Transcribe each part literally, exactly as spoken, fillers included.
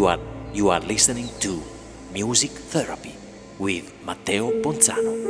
You are, you are listening to Music Therapy with Matteo Ponzano.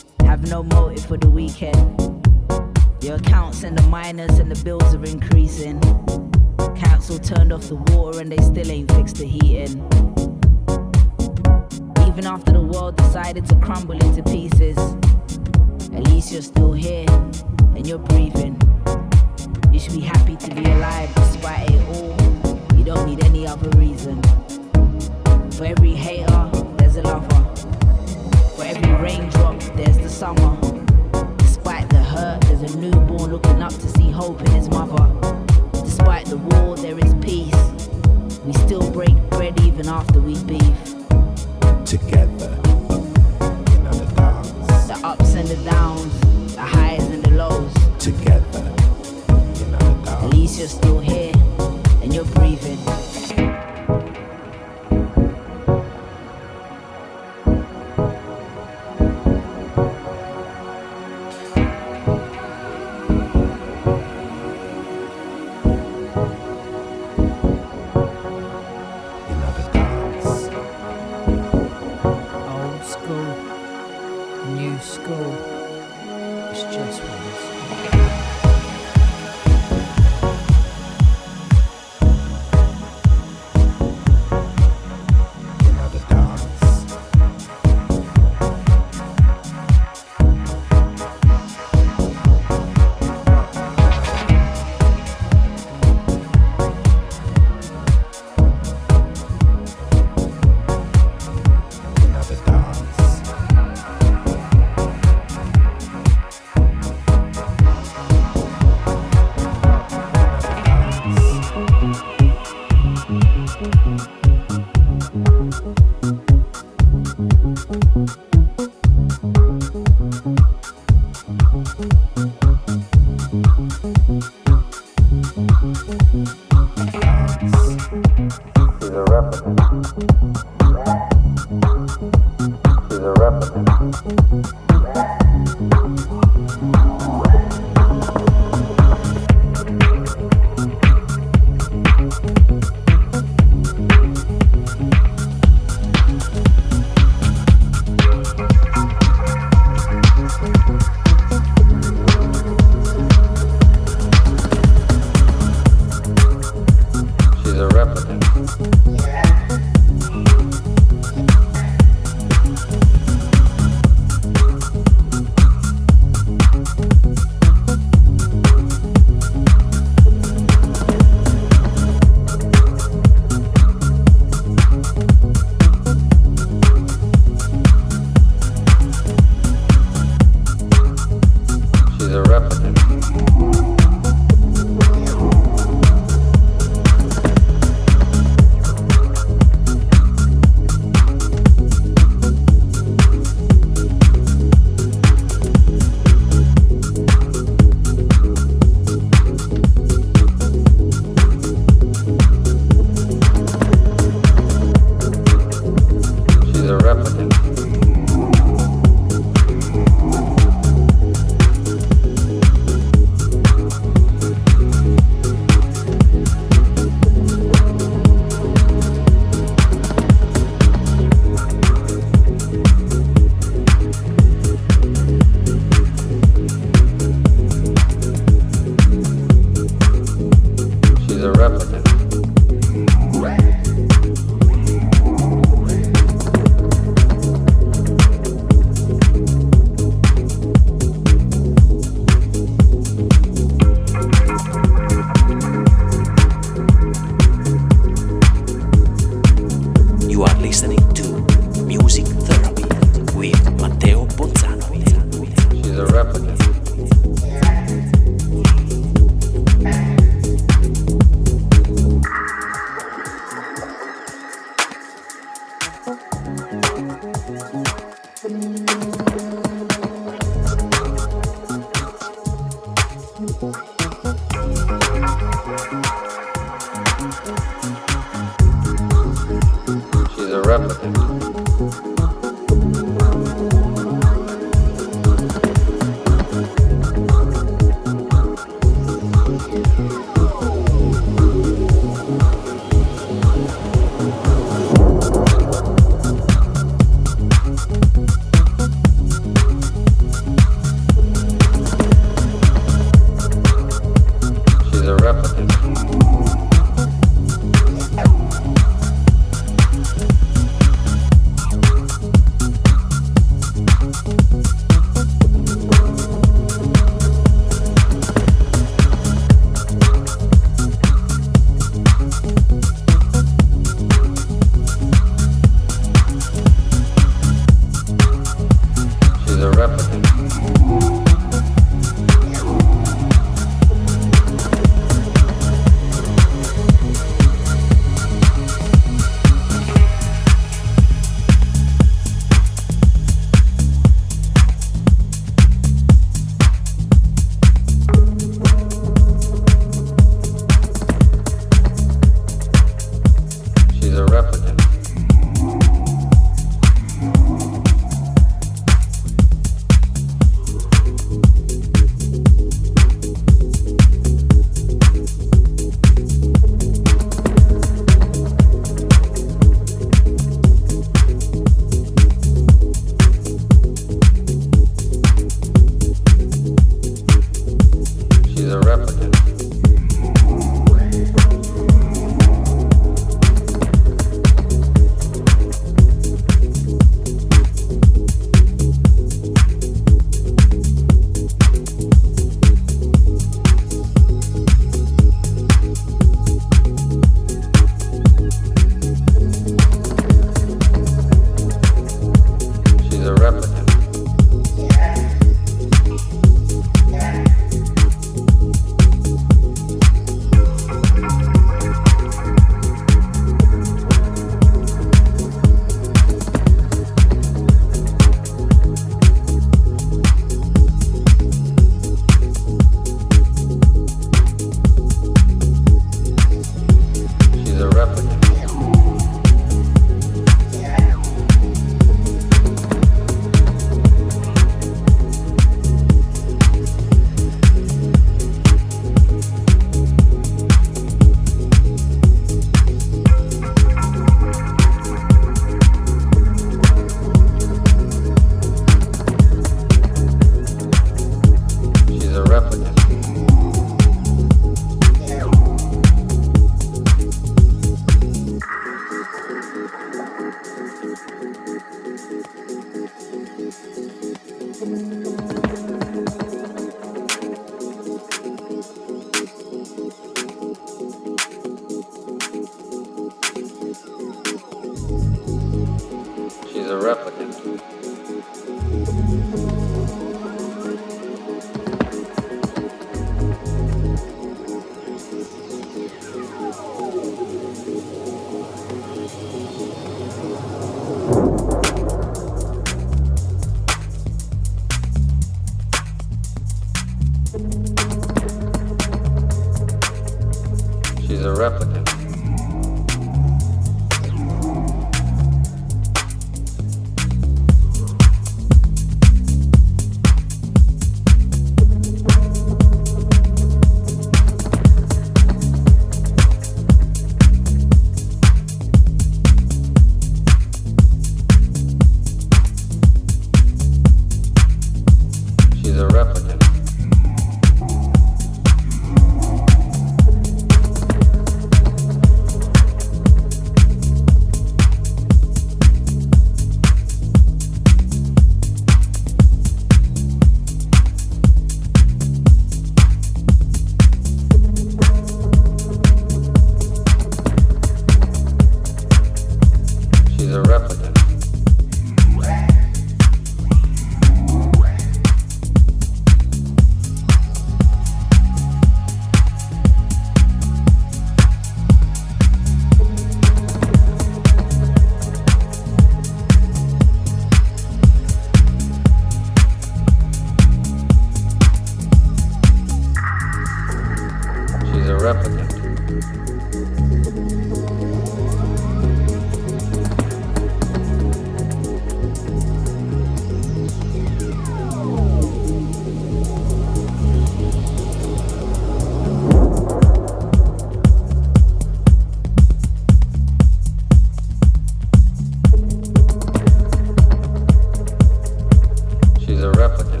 the replicant.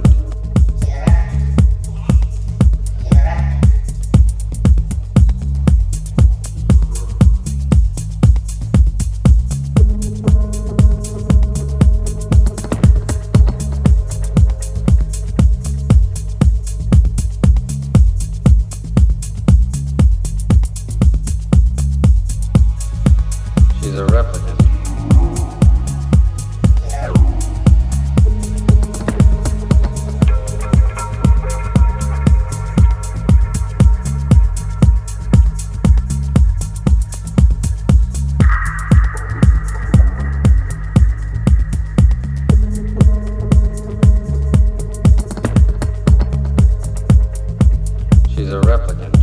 She's a replicant.